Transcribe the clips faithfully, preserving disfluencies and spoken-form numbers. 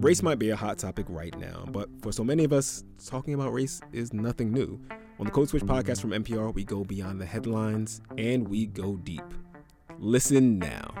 Race might be a hot topic right now, but for so many of us, talking about race is nothing new. On the Code Switch podcast from N P R, we go beyond the headlines and we go deep. Listen now.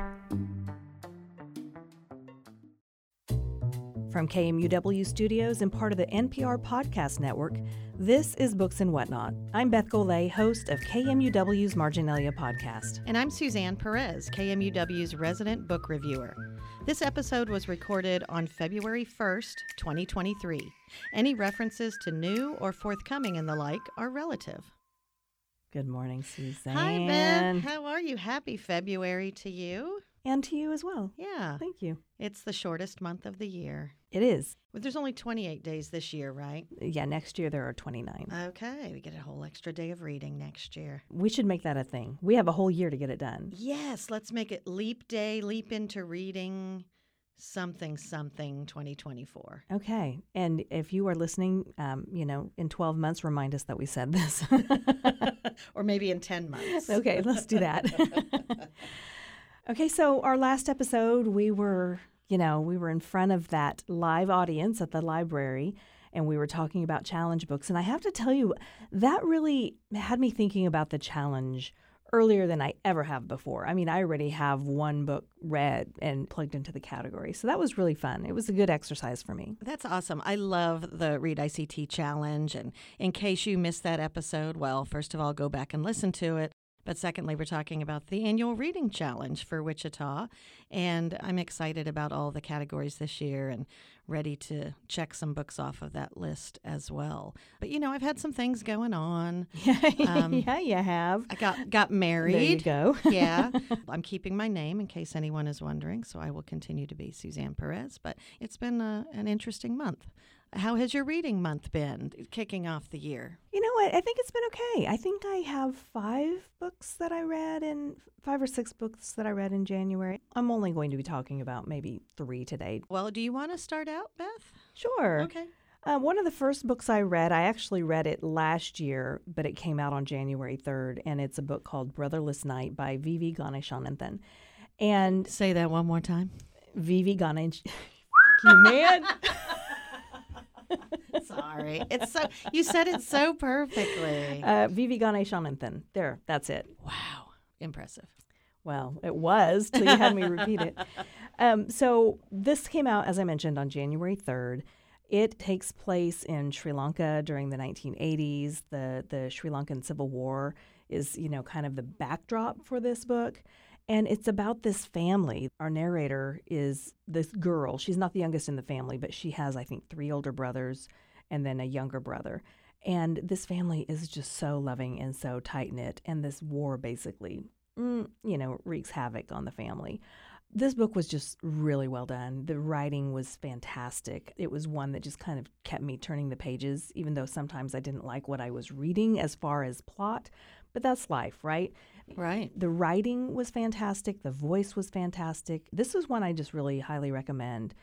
From K M U W Studios and part of the N P R Podcast Network, this is Books and Whatnot. I'm Beth Golay, host of K M U W's Marginalia Podcast. And I'm Suzanne Perez, K M U W's resident book reviewer. This episode was recorded on February first, twenty twenty-three. Any references to new or forthcoming and the like are relative. Good morning, Suzanne. Hi, Beth. How are you? Happy February to you. And to you as well. Yeah. Thank you. It's the shortest month of the year. It is. But there's only twenty-eight days this year, right? Yeah, next year there are twenty-nine. Okay, we get a whole extra day of reading next year. We should make that a thing. We have a whole year to get it done. Yes, let's make it leap day, leap into reading something, something twenty twenty-four. Okay, and if you are listening, um, you know, in twelve months, remind us that we said this. Or maybe in ten months. Okay, let's do that. Okay, so our last episode, we were... You know, we were in front of that live audience at the library, and we were talking about challenge books. And I have to tell you, that really had me thinking about the challenge earlier than I ever have before. I mean, I already have one book read and plugged into the category. So that was really fun. It was a good exercise for me. That's awesome. I love the Read I C T Challenge. And in case you missed that episode, well, first of all, go back and listen to it. But secondly, we're talking about the annual reading challenge for Wichita, and I'm excited about all the categories this year and ready to check some books off of that list as well. But, you know, I've had some things going on. Um, yeah, you have. I got, got married. There you go. Yeah. I'm keeping my name in case anyone is wondering, so I will continue to be Suzanne Perez. But it's been a, an interesting month. How has your reading month been, kicking off the year? You know what? I think it's been okay. I think I have five books that I read in five or six books that I read in January. I'm only going to be talking about maybe three today. Well, do you want to start out, Beth? Sure. Okay. Uh, one of the first books I read, I actually read it last year, but it came out on January third, and it's a book called Brotherless Night by V V. Ganeshananthan. And say that one more time. V V. Ganeshananthan. You man. Sorry. It's so you said it so perfectly. Uh, V V. Ganeshananthan. There, that's it. Wow. Impressive. Well, it was till you had me repeat it. Um, so this came out, as I mentioned, on January third. It takes place in Sri Lanka during the nineteen eighties. The the Sri Lankan Civil War is, you know, kind of the backdrop for this book. And it's about this family. Our narrator is this girl. She's not the youngest in the family, but she has, I think, three older brothers and then a younger brother. And this family is just so loving and so tight-knit. And this war basically, mm, you know, wreaks havoc on the family. This book was just really well done. The writing was fantastic. It was one that just kind of kept me turning the pages, even though sometimes I didn't like what I was reading as far as plot. But that's life, right? Right. The writing was fantastic. The voice was fantastic. This is one I just really highly recommend.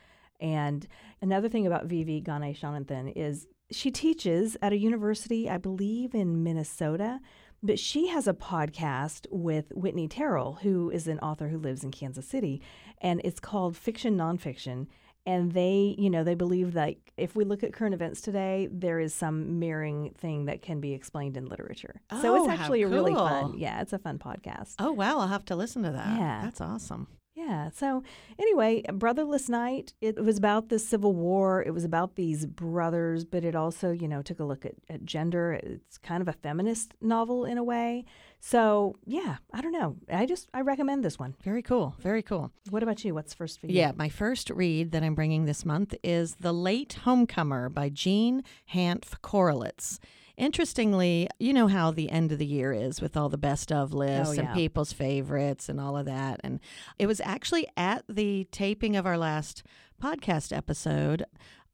And another thing about V V. Ganeshananthan is she teaches at a university, I believe, in Minnesota. But she has a podcast with Whitney Terrell, who is an author who lives in Kansas City. And it's called Fiction Nonfiction. And they, you know, they believe that if we look at current events today, there is some mirroring thing that can be explained in literature. Oh, so it's actually how cool. A really fun, yeah, it's a fun podcast. Oh, wow, I'll have to listen to that. Yeah. That's awesome. Yeah. So anyway, Brotherless Night, it was about the Civil War. It was about these brothers, but it also, you know, took a look at, at gender. It's kind of a feminist novel in a way. So, yeah, I don't know. I just, I recommend this one. Very cool. Very cool. What about you? What's first for you? Yeah, my first read that I'm bringing this month is The Late Homecomer by Jean Hanff Korelitz. Interestingly, you know how the end of the year is with all the best of lists oh, yeah. and people's favorites and all of that. And it was actually at the taping of our last podcast episode,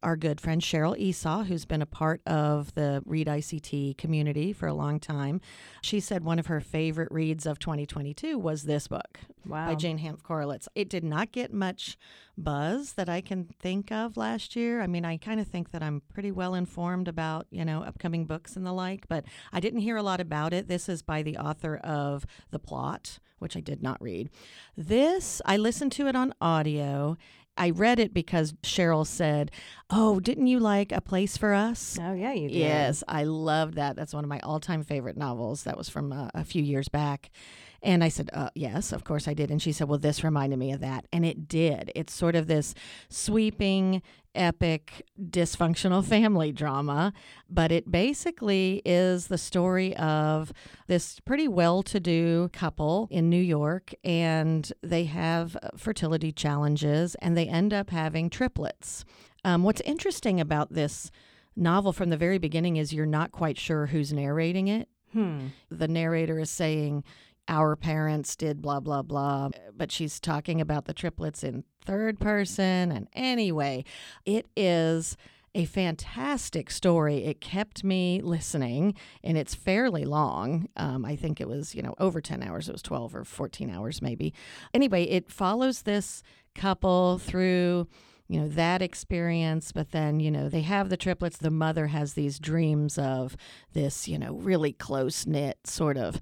our good friend Cheryl Esau, who's been a part of the Read I C T community for a long time, she said one of her favorite reads of twenty twenty-two was this book wow. by Jean Hanff Korelitz. It did not get much buzz that I can think of last year. I mean, I kind of think that I'm pretty well informed about, you know, upcoming books and the like, but I didn't hear a lot about it. This is by the author of The Plot, which I did not read. This, I listened to it on audio. I read it because Cheryl said, oh, didn't you like A Place for Us? Oh, yeah, you did. Yes, I loved that. That's one of my all-time favorite novels. That was from uh, a few years back. And I said, uh, yes, of course I did. And she said, well, this reminded me of that. And it did. It's sort of this sweeping, epic, dysfunctional family drama. But it basically is the story of this pretty well-to-do couple in New York. And they have fertility challenges. And they end up having triplets. Um, what's interesting about this novel from the very beginning is you're not quite sure who's narrating it. Hmm. The narrator is saying, our parents did blah, blah, blah. But she's talking about the triplets in third person. And anyway, it is a fantastic story. It kept me listening, and it's fairly long. Um, I think it was, you know, over ten hours. It was twelve or fourteen hours maybe. Anyway, it follows this couple through, you know, that experience. But then, you know, they have the triplets. The mother has these dreams of this, you know, really close-knit sort of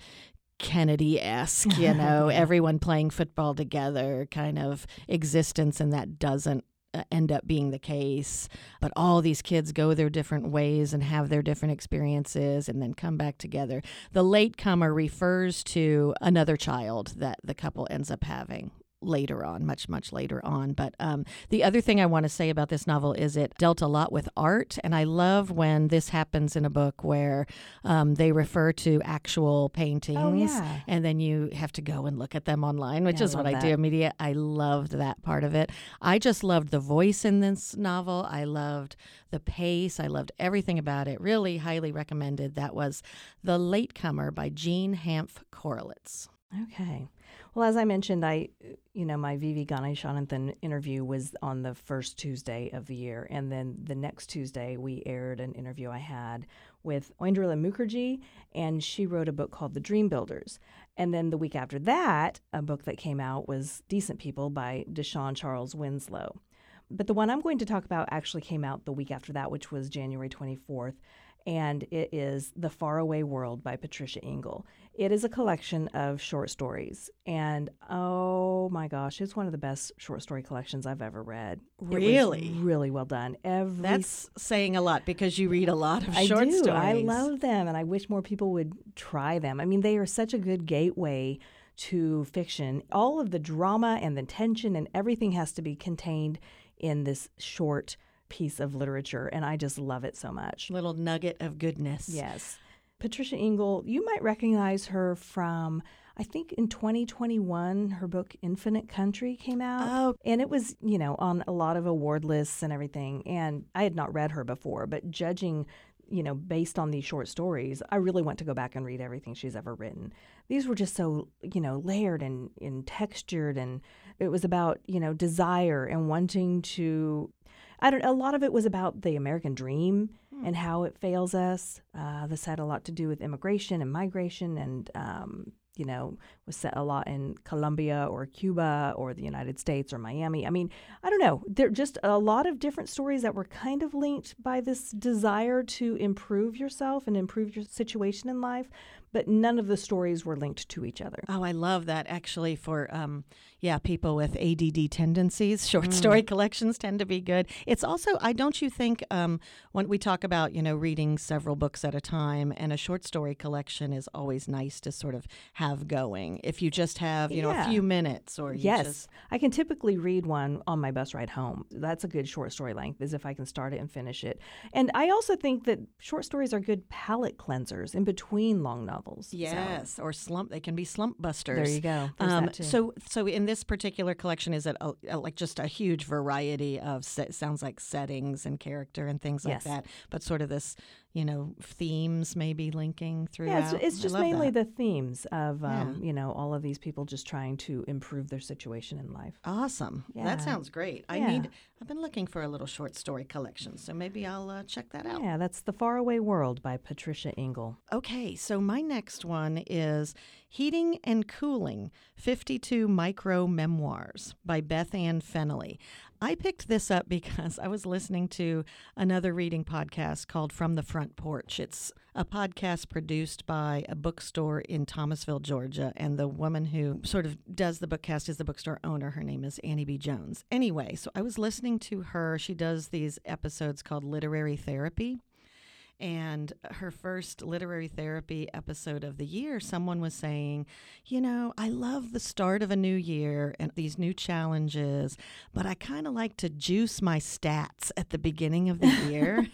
Kennedy-esque, you know, everyone playing football together kind of existence, and that doesn't end up being the case. But all these kids go their different ways and have their different experiences and then come back together. The latecomer refers to another child that the couple ends up having later on, much, much later on. But um, the other thing I want to say about this novel is it dealt a lot with art. And I love when this happens in a book where um, they refer to actual paintings. Oh, yeah. And then you have to go and look at them online, which yeah, is I what that. I do immediately. I loved that part of it. I just loved the voice in this novel. I loved the pace. I loved everything about it. Really highly recommended. That was The Latecomer by Jean Hanff Korelitz. Okay. Well, as I mentioned, I, you know, my V V. Ganeshananthan interview was on the first Tuesday of the year. And then the next Tuesday, we aired an interview I had with Oindrila Mukherjee, and she wrote a book called The Dream Builders. And then the week after that, a book that came out was Decent People by DeShawn Charles Winslow. But the one I'm going to talk about actually came out the week after that, which was January twenty-fourth. And it is The Faraway World by Patricia Engel. It is a collection of short stories. And oh my gosh, it's one of the best short story collections I've ever read. Really? It was really well done. Every That's saying a lot because you read a lot of I short do. stories. I love them, and I wish more people would try them. I mean, they are such a good gateway to fiction. All of the drama and the tension and everything has to be contained in this short piece of literature, and I just love it so much. Little nugget of goodness. Yes. Patricia Engel, you might recognize her from, I think in twenty twenty-one, her book Infinite Country came out. Oh. And it was, you know, on a lot of award lists and everything. And I had not read her before, but judging, you know, based on these short stories, I really want to go back and read everything she's ever written. These were just so, you know, layered and, and textured. And it was about, you know, desire and wanting to, I don't. A lot of it was about the American dream hmm. and how it fails us. Uh, this had a lot to do with immigration and migration, and um, you know, was set a lot in Colombia or Cuba or the United States or Miami. I mean, I don't know. There are just a lot of different stories that were kind of linked by this desire to improve yourself and improve your situation in life. But none of the stories were linked to each other. Oh, I love that, actually, for, um, yeah, people with A D D tendencies. Short story mm. collections tend to be good. It's also, I don't you think, um, when we talk about, you know, reading several books at a time, and a short story collection is always nice to sort of have going. If you just have, you yeah. know, a few minutes or you Yes. just... I can typically read one on my bus ride home. That's a good short story length, is if I can start it and finish it. And I also think that short stories are good palate cleansers in between long novels. Yes, so. Or slump. They can be slump busters. There you go. Um, so, so in this particular collection, is it a, a, like just a huge variety of set, sounds like settings and character and things yes. like that, but sort of this, you know, themes maybe linking throughout. Yeah, it's, it's just mainly that. the themes of um, yeah. you know, all of these people just trying to improve their situation in life. Awesome. Yeah. That sounds great. I yeah. need. I've been looking for a little short story collection, so maybe I'll uh, check that out. Yeah, that's The Faraway World by Patricia Engel. Okay, so my next one is Heating and Cooling, fifty-two Micro Memoirs by Beth Ann Fennelly. I picked this up because I was listening to another reading podcast called From the Front Porch. It's a podcast produced by a bookstore in Thomasville, Georgia, and the woman who sort of does the bookcast is the bookstore owner. Her name is Annie B. Jones. Anyway, so I was listening to her. She does these episodes called Literary Therapy. And her first literary therapy episode of the year, someone was saying, you know, I love the start of a new year and these new challenges, but I kind of like to juice my stats at the beginning of the year.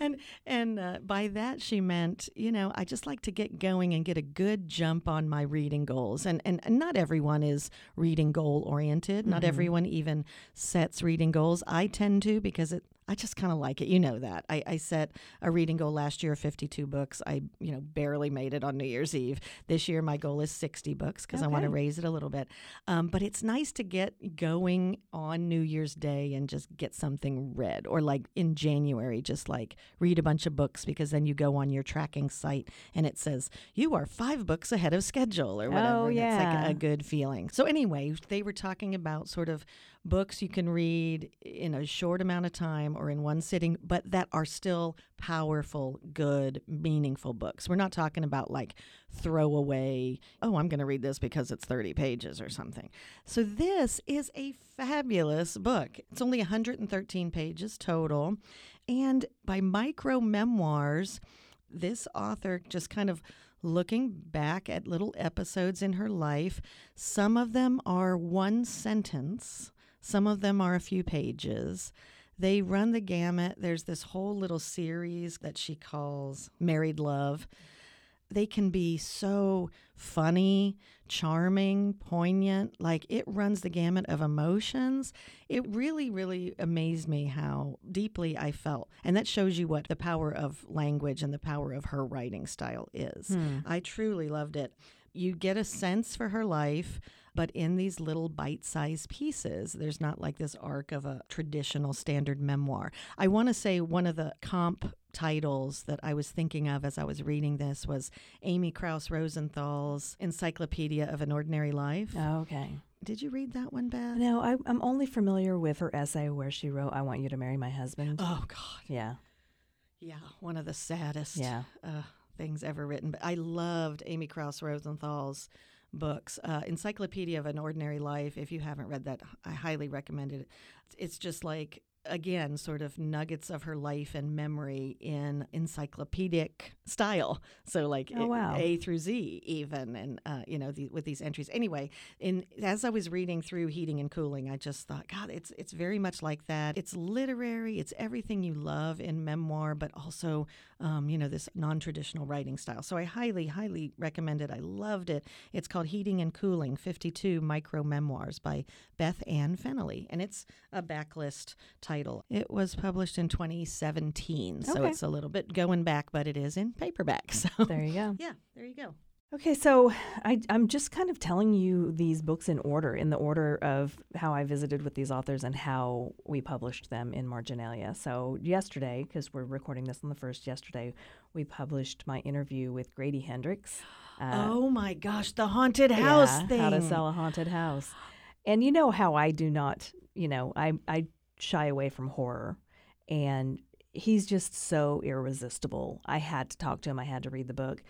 And and uh, by that she meant, you know, I just like to get going and get a good jump on my reading goals. And and, and not everyone is reading goal oriented. Mm-hmm. Not everyone even sets reading goals. I tend to because it, I just kind of like it. You know that. I, I set a reading goal last year of fifty-two books. I, you know, barely made it on New Year's Eve. This year my goal is sixty books because okay. I want to raise it a little bit. Um, but it's nice to get going on New Year's Day and just get something read, or like in January, just like read a bunch of books, because then you go on your tracking site and it says you are five books ahead of schedule or whatever. Oh, yeah. It's like a good feeling. So anyway, they were talking about sort of books you can read in a short amount of time or in one sitting, but that are still powerful, good, meaningful books. We're not talking about like throwaway, oh, I'm going to read this because it's thirty pages or something. So this is a fabulous book. It's only one hundred thirteen pages total. And by micro memoirs, this author just kind of looking back at little episodes in her life. Some of them are one sentence. Some of them are a few pages. They run the gamut. There's this whole little series that she calls Married Love. They can be so funny, charming, poignant. Like, it runs the gamut of emotions. It really, really amazed me how deeply I felt. And that shows you what the power of language and the power of her writing style is. Hmm. I truly loved it. You get a sense for her life, but in these little bite-sized pieces. There's not like this arc of a traditional standard memoir. I want to say one of the comp titles that I was thinking of as I was reading this was Amy Krauss Rosenthal's Encyclopedia of an Ordinary Life. Oh, okay. Did you read that one, Beth? No, I, I'm only familiar with her essay where she wrote, I Want You to Marry My Husband. Oh, God. Yeah. Yeah, one of the saddest yeah. uh, things ever written. But I loved Amy Krauss Rosenthal's books. Uh, Encyclopedia of an Ordinary Life, if you haven't read that, I highly recommend it. It's just like, again, sort of nuggets of her life and memory in encyclopedic style. So like oh, wow. A through Z even, and uh, you know, the, with these entries. Anyway, in as I was reading through Heating and Cooling, I just thought, God, it's it's very much like that. It's literary. It's everything you love in memoir, but also, um, you know, this non-traditional writing style. So I highly, highly recommend it. I loved it. It's called Heating and Cooling, fifty-two Micro Memoirs by Beth Ann Fennelly. And it's a backlist type. It was published in twenty seventeen, so okay. It's a little bit going back, but it is in paperback. So there you go. Yeah, there you go. Okay, so I, I'm just kind of telling you these books in order, in the order of how I visited with these authors and how we published them in Marginalia. So yesterday, because we're recording this on the first, yesterday we published my interview with Grady Hendrix. Uh, oh my gosh, the haunted house yeah, thing. How to Sell a Haunted House. And you know how I do not, you know, I I. shy away from horror, and he's just so irresistible. I had to talk to him. I had to read the book.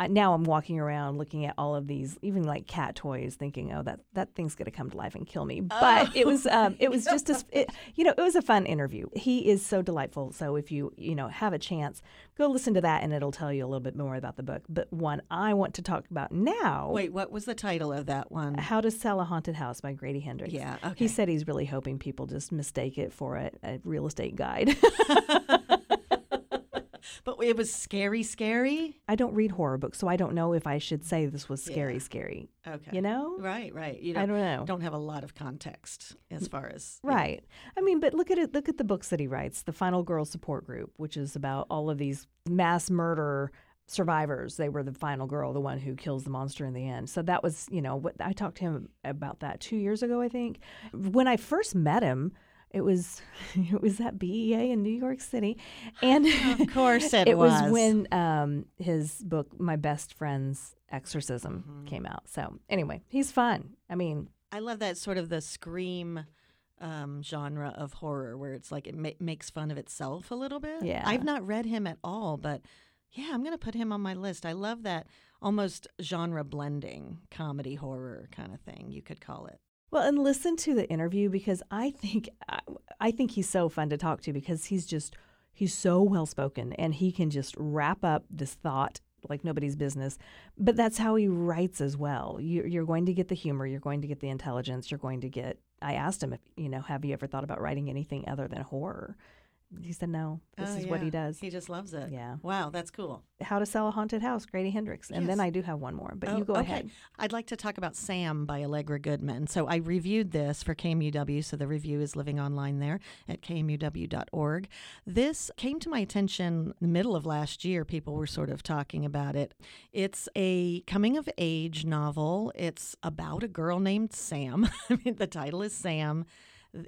I, now I'm walking around looking at all of these, even like cat toys, thinking, "Oh, that that thing's going to come to life and kill me." But oh. it was, um, it was just, a, it, you know, it was a fun interview. He is so delightful. So if you, you know, have a chance, go listen to that, and it'll tell you a little bit more about the book. But one I want to talk about now. Wait, what was the title of that one? How to Sell a Haunted House by Grady Hendrix. Yeah, okay. He said he's really hoping people just mistake it for a, a real estate guide. But it was scary, scary? I don't read horror books, so I don't know if I should say this was scary, yeah. scary. Okay. You know? Right, right. You don't, I don't know. Don't have a lot of context as far as... Right. You know. I mean, but look at it. Look at the books that he writes. The Final Girl Support Group, which is about all of these mass murder survivors. They were the final girl, the one who kills the monster in the end. So that was, you know, what I talked to him about that two years ago, I think. When I first met him, It was it was at B E A in New York City. And of course it, it was. It was when um, his book, My Best Friend's Exorcism, mm-hmm. came out. So anyway, he's fun. I mean. I love that sort of the Scream um, genre of horror where it's like it ma- makes fun of itself a little bit. Yeah. I've not read him at all, but yeah, I'm going to put him on my list. I love that almost genre blending comedy horror kind of thing, you could call it. Well, and listen to the interview because I think I think he's so fun to talk to because he's just he's so well-spoken and he can just wrap up this thought like nobody's business. But that's how he writes as well. You, you're going to get the humor. You're going to get the intelligence. You're going to get I asked him, if, you know, have you ever thought about writing anything other than horror? He said, no, this oh, is yeah. what he does. He just loves it. Yeah. Wow, that's cool. How to Sell a Haunted House, Grady Hendrix. And yes. then I do have one more, but oh, you go okay. ahead. I'd like to talk about Sam by Allegra Goodman. So I reviewed this for K M U W, so the review is living online there at K M U W dot org. This came to my attention in the middle of last year. People were sort of talking about it. It's a coming-of-age novel. It's about a girl named Sam. I mean, the title is Sam.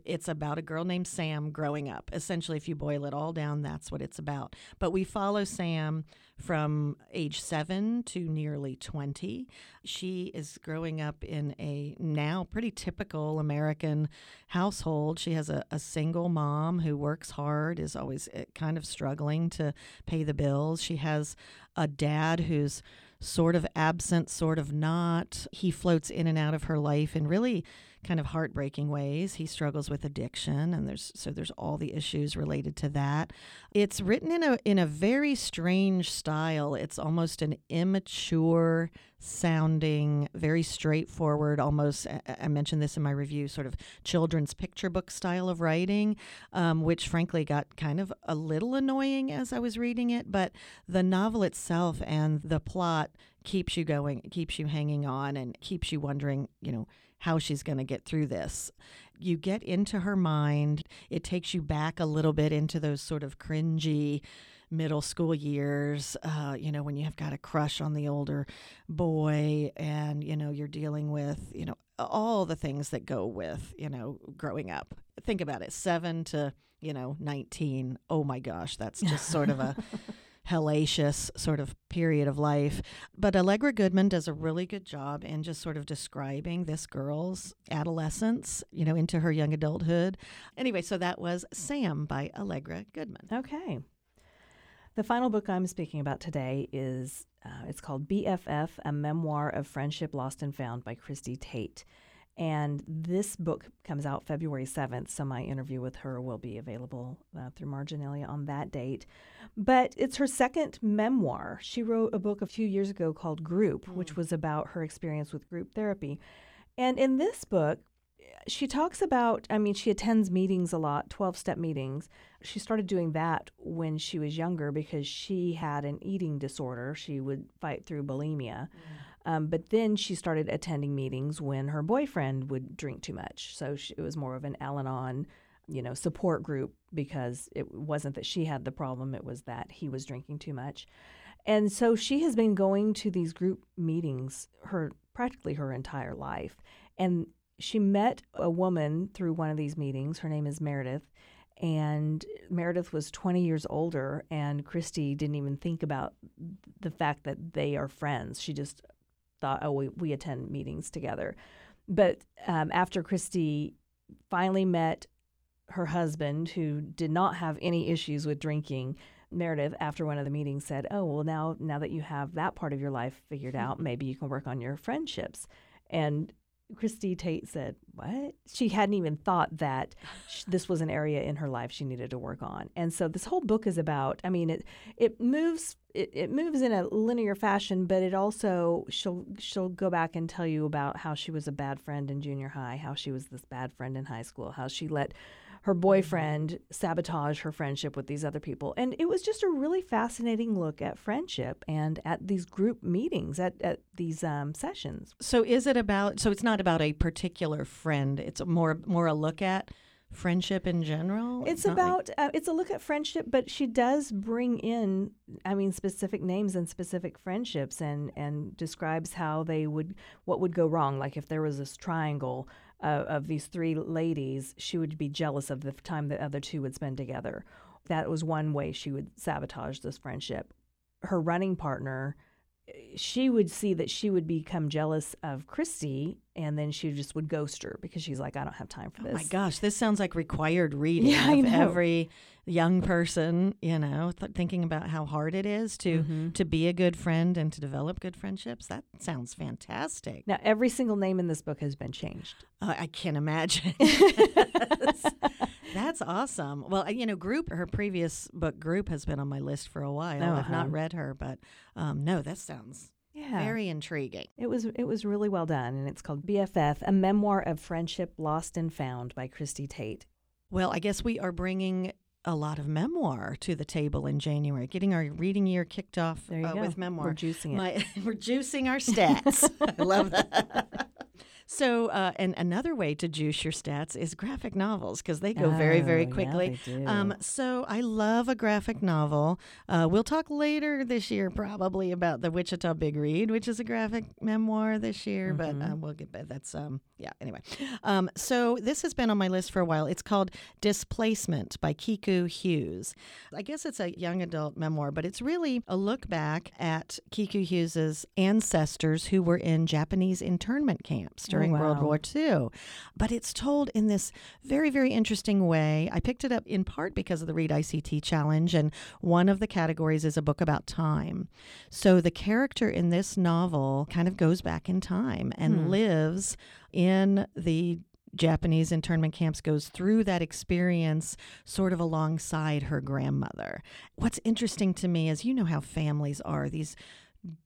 It's about a girl named Sam growing up. Essentially, if you boil it all down, that's what it's about. But we follow Sam from age seven to nearly twenty. She is growing up in a now pretty typical American household. She has a, a single mom who works hard, is always kind of struggling to pay the bills. She has a dad who's sort of absent, sort of not. He floats in and out of her life in really kind of heartbreaking ways. He struggles with addiction, and there's so there's all the issues related to that. It's written in a in a very strange style. It's almost an immature sounding, very straightforward, almost, I mentioned this in my review, sort of children's picture book style of writing, um, which frankly got kind of a little annoying as I was reading it. But the novel itself and the plot keeps you going, keeps you hanging on, and keeps you wondering, you know, how she's going to get through this. You get into her mind. It takes you back a little bit into those sort of cringy middle school years, uh, you know, when you have got a crush on the older boy and, you know, you're dealing with, you know, all the things that go with, you know, growing up. Think about it. Seven to, you know, nineteen. Oh, my gosh. That's just sort of a hellacious sort of period of life. But Allegra Goodman does a really good job in just sort of describing this girl's adolescence, you know, into her young adulthood. Anyway, so that was Sam by Allegra Goodman. Okay. The final book I'm speaking about today is, uh, it's called B F F, A Memoir of Friendship Lost and Found by Christie Tate. And this book comes out February seventh, so my interview with her will be available uh, through Marginalia on that date. But it's her second memoir. She wrote a book a few years ago called Group, mm. which was about her experience with group therapy. And in this book, she talks about, I mean, she attends meetings a lot, twelve-step meetings. She started doing that when she was younger because she had an eating disorder. She would fight through bulimia. Mm. Um, but then she started attending meetings when her boyfriend would drink too much. So she, it was more of an Al-Anon, you know, support group because it wasn't that she had the problem. It was that he was drinking too much. And so she has been going to these group meetings her practically her entire life. And she met a woman through one of these meetings. Her name is Meredith. And Meredith was twenty years older. And Christie didn't even think about the fact that they are friends. She just thought, oh, we, we attend meetings together. But um, after Christie finally met her husband, who did not have any issues with drinking, Meredith, after one of the meetings, said, oh, well, now now that you have that part of your life figured out, maybe you can work on your friendships. And Christie Tate said, what? She hadn't even thought that she, this was an area in her life she needed to work on. And so this whole book is about, I mean, it it moves it, it moves in a linear fashion, but it also, she'll, she'll go back and tell you about how she was a bad friend in junior high, how she was this bad friend in high school, how she let her boyfriend sabotage her friendship with these other people. And it was just a really fascinating look at friendship and at these group meetings, at, at these um, sessions. So is it about, so it's not about a particular friend, it's more more a look at friendship in general? It's, it's about, like... uh, it's a look at friendship, but she does bring in, I mean, specific names and specific friendships and, and describes how they would, what would go wrong, like if there was this triangle Uh, of these three ladies, she would be jealous of the time the other two would spend together. That was one way she would sabotage this friendship. Her running partner she would see that she would become jealous of Christie, and then she just would ghost her because she's like, I don't have time for this. Oh my gosh, this sounds like required reading yeah, of every young person, you know, th- thinking about how hard it is to mm-hmm. to be a good friend and to develop good friendships. That sounds fantastic. Now, every single name in this book has been changed. Uh, I can imagine. That's awesome. Well, you know, Group, her previous book, Group, has been on my list for a while. Uh-huh. I've not read her, but um, no, that sounds yeah. very intriguing. It was it was really well done, and it's called B F F, A Memoir of Friendship Lost and Found by Christie Tate. Well, I guess we are bringing a lot of memoir to the table in January, getting our reading year kicked off uh, with memoir. We're juicing it. My, we're juicing our stats. I love that. So, uh, and another way to juice your stats is graphic novels, because they go oh, very, very quickly. Yeah, they do. Um, so I love a graphic novel. Uh, we'll talk later this year probably about the Wichita Big Read, which is a graphic memoir this year, mm-hmm. but uh, we'll get back. That's, um, yeah, anyway. Um, so this has been on my list for a while. It's called Displacement by Kiku Hughes. I guess it's a young adult memoir, but it's really a look back at Kiku Hughes's ancestors who were in Japanese internment camps during During wow. World War Two. But it's told in this very, very interesting way. I picked it up in part because of the Read I C T Challenge, and one of the categories is a book about time. So the character in this novel kind of goes back in time and hmm. lives in the Japanese internment camps, goes through that experience sort of alongside her grandmother. What's interesting to me is, you know how families are, these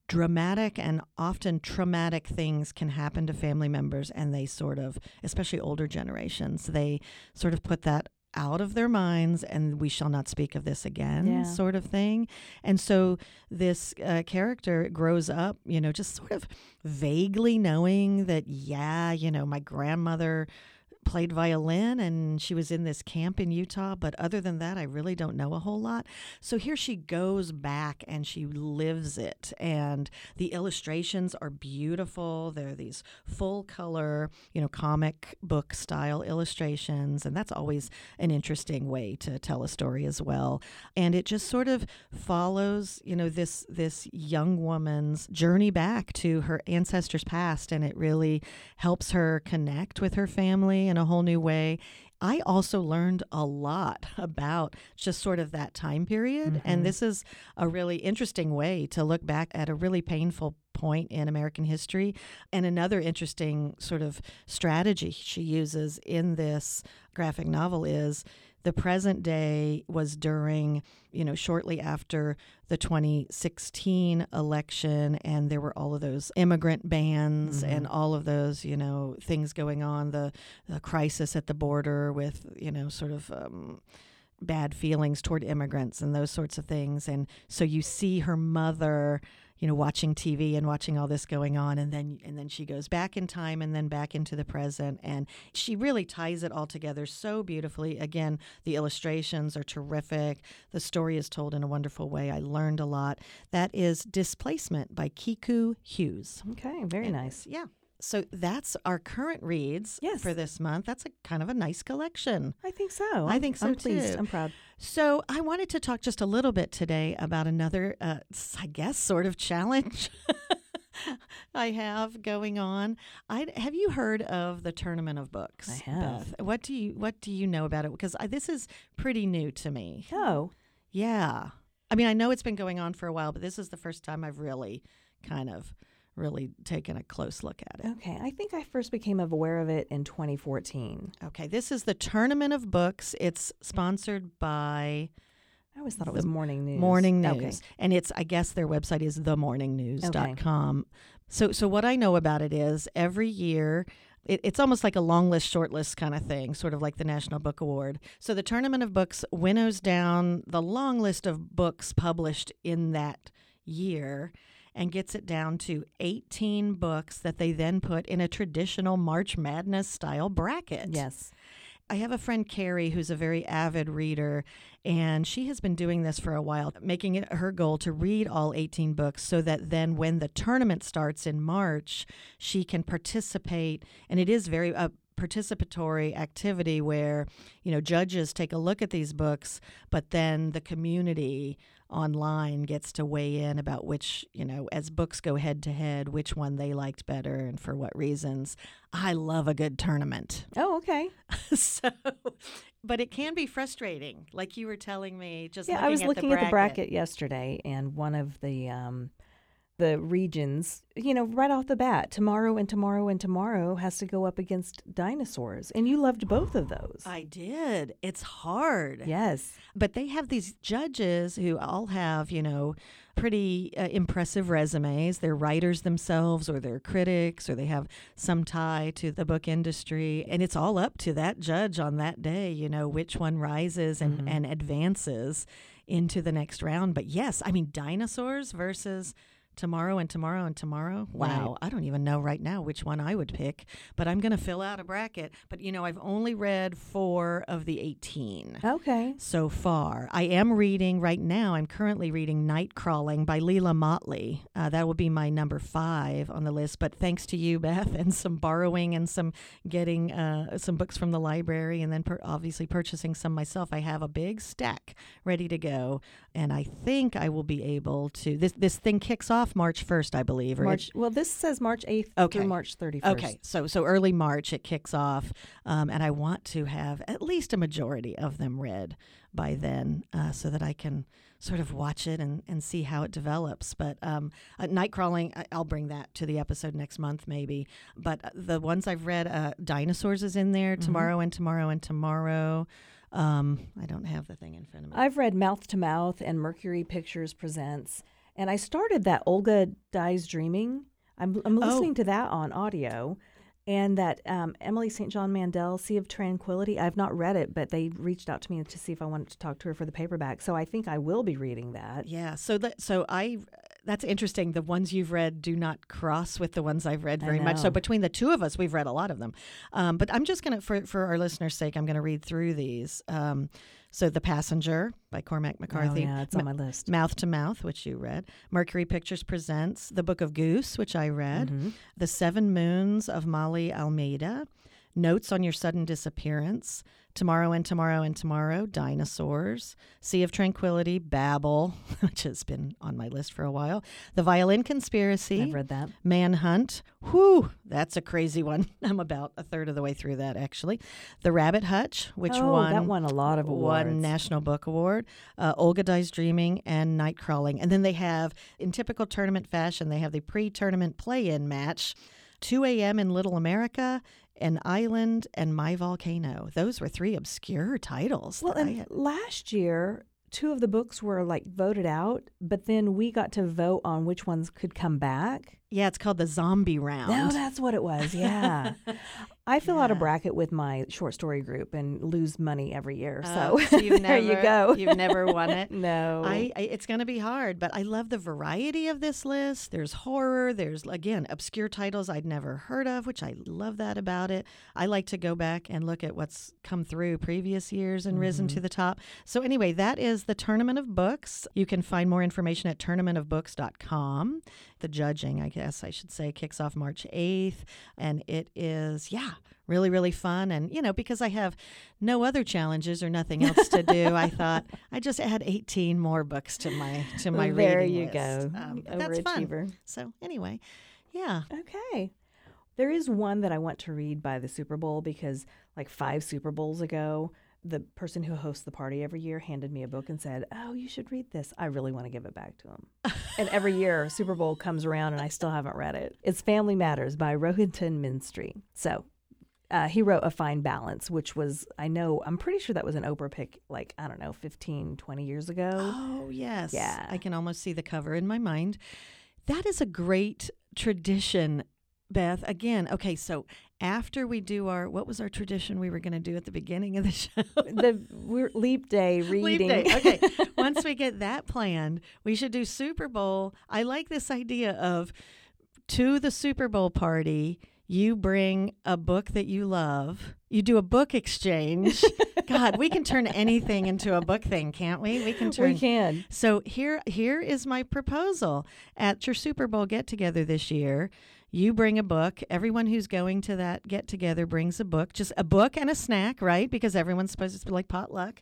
dramatic and often traumatic things can happen to family members, and they sort of, especially older generations, they sort of put that out of their minds, and we shall not speak of this again yeah. sort of thing. And so this uh, character grows up, you know, just sort of vaguely knowing that, yeah, you know, my grandmother played violin and she was in this camp in Utah, but other than that, I really don't know a whole lot. So here she goes back and she lives it. And the illustrations are beautiful. They're these full color, you know, comic book style illustrations. And that's always an interesting way to tell a story as well. And it just sort of follows, you know, this, this young woman's journey back to her ancestors' past. And it really helps her connect with her family in a whole new way. I also learned a lot about just sort of that time period. Mm-hmm. And this is a really interesting way to look back at a really painful point in American history. And another interesting sort of strategy she uses in this graphic novel is the present day was during, you know, shortly after the twenty sixteen election, and there were all of those immigrant bans mm-hmm. and all of those, you know, things going on, the, the crisis at the border with, you know, sort of um, bad feelings toward immigrants and those sorts of things. And so you see her mother, you know, watching T V and watching all this going on, and then and then she goes back in time and then back into the present, and she really ties it all together so beautifully. Again, the illustrations are terrific. The story is told in a wonderful way. I learned a lot. That is Displacement by Kiku Hughes. Okay, very and, nice. Yeah. So that's our current reads yes. for this month. That's a kind of a nice collection. I think so. I think so, I'm pleased. Too. I'm proud. So I wanted to talk just a little bit today about another, uh, I guess, sort of challenge I have going on. I have you heard of the Tournament of Books? I have. Beth? What do you What do you know about it? Because I, this is pretty new to me. Oh, yeah. I mean, I know it's been going on for a while, but this is the first time I've really kind of. really taken a close look at it. Okay. I think I first became aware of it in twenty fourteen. Okay. This is the Tournament of Books. It's sponsored by... I always thought it was Morning News. Morning News. Okay. And it's, I guess their website is the morning news dot com. Okay. So, so what I know about it is every year... It's almost like a long list, short list kind of thing, sort of like the National Book Award. So the Tournament of Books winnows down the long list of books published in that year and gets it down to eighteen books that they then put in a traditional March Madness-style bracket. Yes. I have a friend, Carrie, who's a very avid reader, and she has been doing this for a while, making it her goal to read all eighteen books so that then when the tournament starts in March, she can participate. And it is very uh, participatory activity where, you know, judges take a look at these books, but then the community online gets to weigh in about which, you know, as books go head to head, which one they liked better and for what reasons. I love a good tournament. Oh, okay. So, but it can be frustrating, like you were telling me. Just yeah, looking I was at looking the at the bracket yesterday, and one of the um, the regions, you know, right off the bat, Tomorrow and Tomorrow and Tomorrow has to go up against Dinosaurs. And you loved both of those. I did. It's hard. Yes. But they have these judges who all have, you know, pretty uh, impressive resumes. They're writers themselves, or they're critics, or they have some tie to the book industry. And it's all up to that judge on that day, you know, which one rises and, mm-hmm. and advances into the next round. But yes, I mean, Dinosaurs versus Tomorrow and Tomorrow and Tomorrow. Wow. Right. I don't even know right now which one I would pick, but I'm going to fill out a bracket. But, you know, I've only read four of the eighteen. Okay. So far. I am reading right now, I'm currently reading Night Crawling by Leila Motley. Uh, that will be my number five on the list. But thanks to you, Beth, and some borrowing and some getting uh, some books from the library, and then per- obviously purchasing some myself, I have a big stack ready to go. And I think I will be able to, this, this thing kicks off March first, I believe. Or March, well, this says March eighth okay. through March thirty-first. Okay, so so early March it kicks off, um, and I want to have at least a majority of them read by then, uh, so that I can sort of watch it and, and see how it develops. But um, uh, Night Crawling, I'll bring that to the episode next month maybe. But the ones I've read, uh, Dinosaurs is in there, mm-hmm. Tomorrow and Tomorrow and Tomorrow. Um, I don't have the thing in front of me. I've read Mouth to Mouth and Mercury Pictures Presents. And I started that Olga Dies Dreaming. I'm, I'm listening oh. to that on audio. And that um, Emily Saint John Mandel, Sea of Tranquility. I've not read it, but they reached out to me to see if I wanted to talk to her for the paperback. So I think I will be reading that. Yeah. So that, so I... That's interesting. The ones you've read do not cross with the ones I've read very much. So between the two of us, we've read a lot of them. Um, but I'm just going to, for, for our listeners' sake, I'm going to read through these. Um, so The Passenger by Cormac McCarthy. Oh, yeah, it's on my list. Mouth to Mouth, which you read. Mercury Pictures Presents. The Book of Goose, which I read. Mm-hmm. The Seven Moons of Molly Almeida. Notes on Your Sudden Disappearance. Tomorrow and Tomorrow and Tomorrow, Dinosaurs, Sea of Tranquility, Babel, which has been on my list for a while, The Violin Conspiracy. I've read that. Manhunt. Whew, that's a crazy one. I'm about a third of the way through that, actually. The Rabbit Hutch, which oh, won, that won a lot of awards. Won National Book Award, uh, Olga Dies Dreaming, and Night Crawling. And then they have, in typical tournament fashion, they have the pre-tournament play-in match, two a.m. in Little America, An Island, and My Volcano. Those were three obscure titles. Well, and last year, two of the books were like voted out, but then we got to vote on which ones could come back. Yeah, it's called the Zombie Round. No, that's what it was, yeah. I fill yeah. out a bracket with my short story group and lose money every year. So, uh, so you've there never, you go. You've never won it. No. I, I, it's going to be hard, but I love the variety of this list. There's horror. There's, again, obscure titles I'd never heard of, which I love that about it. I like to go back and look at what's come through previous years and mm-hmm. risen to the top. So anyway, that is the Tournament of Books. You can find more information at tournament of books dot com. The judging, I guess I should say, kicks off March eighth, and it is, yeah. really, really fun. And, you know, because I have no other challenges or nothing else to do, I thought I just add eighteen more books to my to my there reading list. There you go. Um, that's fun. So anyway, yeah. Okay. There is one that I want to read by the Super Bowl because like five Super Bowls ago, the person who hosts the party every year handed me a book and said, oh, you should read this. I really want to give it back to him. And every year Super Bowl comes around and I still haven't read it. It's Family Matters by Rohinton Mistry. So Uh, he wrote A Fine Balance, which was, I know, I'm pretty sure that was an Oprah pick, like, I don't know, fifteen, twenty years ago. Oh, yes. Yeah. I can almost see the cover in my mind. That is a great tradition, Beth. Again, okay, so after we do our, what was our tradition we were going to do at the beginning of the show? The we're, Leap Day reading. Leap Day, okay. Once we get that planned, we should do Super Bowl. I like this idea of to the Super Bowl party, you bring a book that you love. You do a book exchange God, we can turn anything into a book thing, can't we? We can turn. We can. So here, here is my proposal. At your Super Bowl get-together this year, you bring a book. Everyone who's going to that get-together brings a book, just a book and a snack, right? Because everyone's supposed to be like potluck.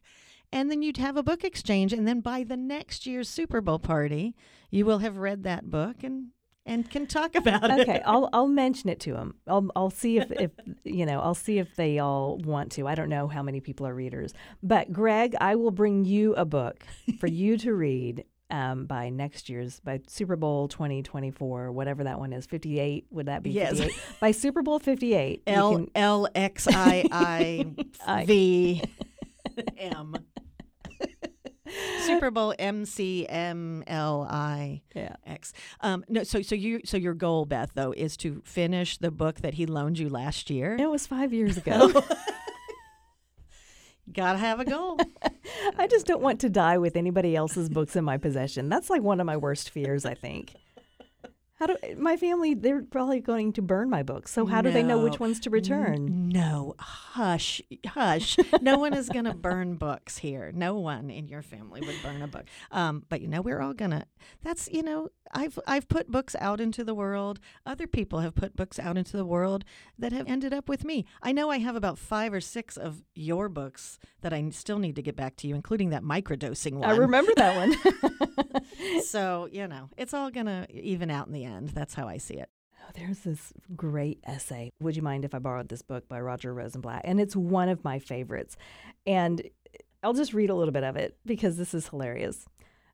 And then you'd have a book exchange, and then by the next year's Super Bowl party, you will have read that book and and can talk about okay, it. Okay, I'll I'll mention it to them. I'll I'll see if, if you know I'll see if they all want to. I don't know how many people are readers, but Greg, I will bring you a book for you to read um, by next year's by Super Bowl twenty twenty-four, whatever that one is. fifty-eight would that be? Yes, fifty-eight? By Super Bowl fifty-eight. L L X I I V M. Super Bowl M C M L I X. Um, no, so so you so your goal, Beth, though, is to finish the book that he loaned you last year. It was five years ago. Gotta have a goal. I just don't want to die with anybody else's books in my possession. That's like one of my worst fears, I think. How do my family? They're probably going to burn my books. So how do no. they know which ones to return? No, hush, hush. No one is going to burn books here. No one in your family would burn a book. Um, but you know, we're all gonna. That's you know, I've I've put books out into the world. Other people have put books out into the world that have ended up with me. I know I have about five or six of your books that I still need to get back to you, including that microdosing one. I remember that one. So you know, it's all gonna even out in the end. That's how I see it. Oh, there's this great essay, Would You Mind If I Borrowed This Book, by Roger Rosenblatt, and it's one of my favorites. And I'll just read a little bit of it because this is hilarious.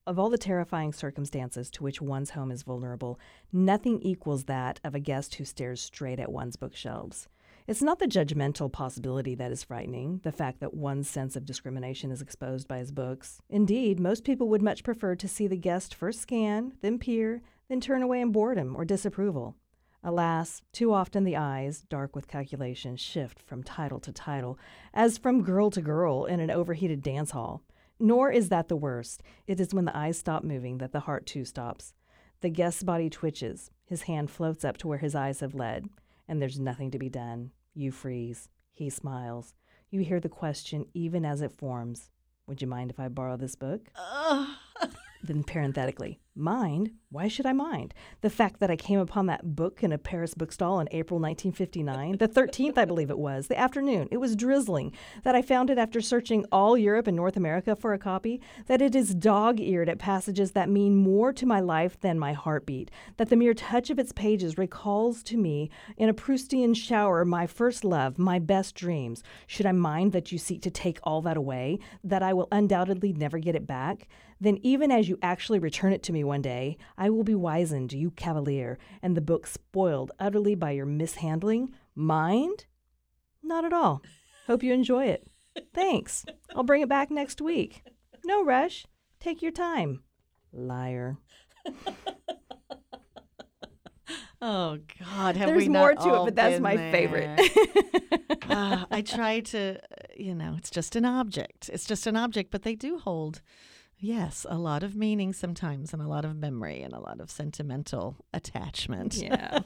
Of all the terrifying circumstances to which one's home is vulnerable, nothing equals that of a guest who stares straight at one's bookshelves. It's not the judgmental possibility that is frightening, the fact that one's sense of discrimination is exposed by his books. Indeed, most people would much prefer to see the guest first scan, then peer, then turn away in boredom or disapproval. Alas, too often the eyes, dark with calculation, shift from title to title, as from girl to girl in an overheated dance hall. Nor is that the worst. It is when the eyes stop moving that the heart too stops. The guest's body twitches. His hand floats up to where his eyes have led. And there's nothing to be done. You freeze. He smiles. You hear the question even as it forms. Would you mind if I borrow this book? Ugh. Then parenthetically, mind? Why should I mind? The fact that I came upon that book in a Paris bookstall in April nineteen fifty-nine, the thirteenth, I believe it was, the afternoon. It was drizzling. That I found it after searching all Europe and North America for a copy. That it is dog-eared at passages that mean more to my life than my heartbeat. That the mere touch of its pages recalls to me, in a Proustian shower, my first love, my best dreams. Should I mind that you seek to take all that away? That I will undoubtedly never get it back? Then even as you actually return it to me one day, I will be wizened, you cavalier, and the book spoiled utterly by your mishandling. Mind? Not at all. Hope you enjoy it. Thanks. I'll bring it back next week. No rush. Take your time. Liar. Oh, God, have There's we not all There's more to it, but that's my there. favorite. uh, I try to, you know, it's just an object. It's just an object, but they do hold... Yes, a lot of meaning sometimes, and a lot of memory, and a lot of sentimental attachment. Yeah.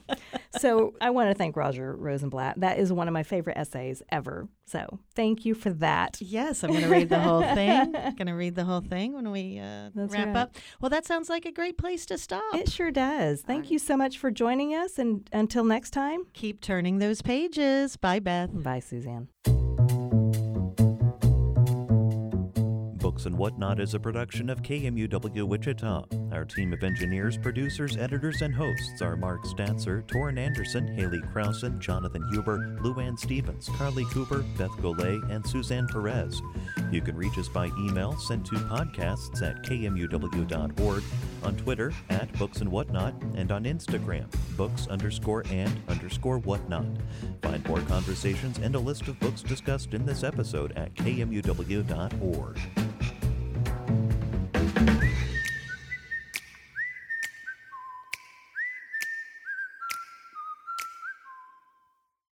So I want to thank Roger Rosenblatt. That is one of my favorite essays ever. So thank you for that. Yes, I'm going to read the whole thing. Going to read the whole thing when we uh, wrap right. up. Well, that sounds like a great place to stop. It sure does. Thank All you right. so much for joining us, and until next time, keep turning those pages. Bye, Beth. Bye, Suzanne. Books and Whatnot is a production of K M U W Wichita. Our team of engineers, producers, editors, and hosts are Mark Statzer, Torrin Anderson, Haley Krausen, Jonathan Huber, Luann Stevens, Carly Cooper, Beth Golay, and Suzanne Perez. You can reach us by email sent to podcasts at K M U W dot org, on Twitter at Books and Whatnot, and on Instagram, books underscore and underscore whatnot. Find more conversations and a list of books discussed in this episode at K M U W dot org.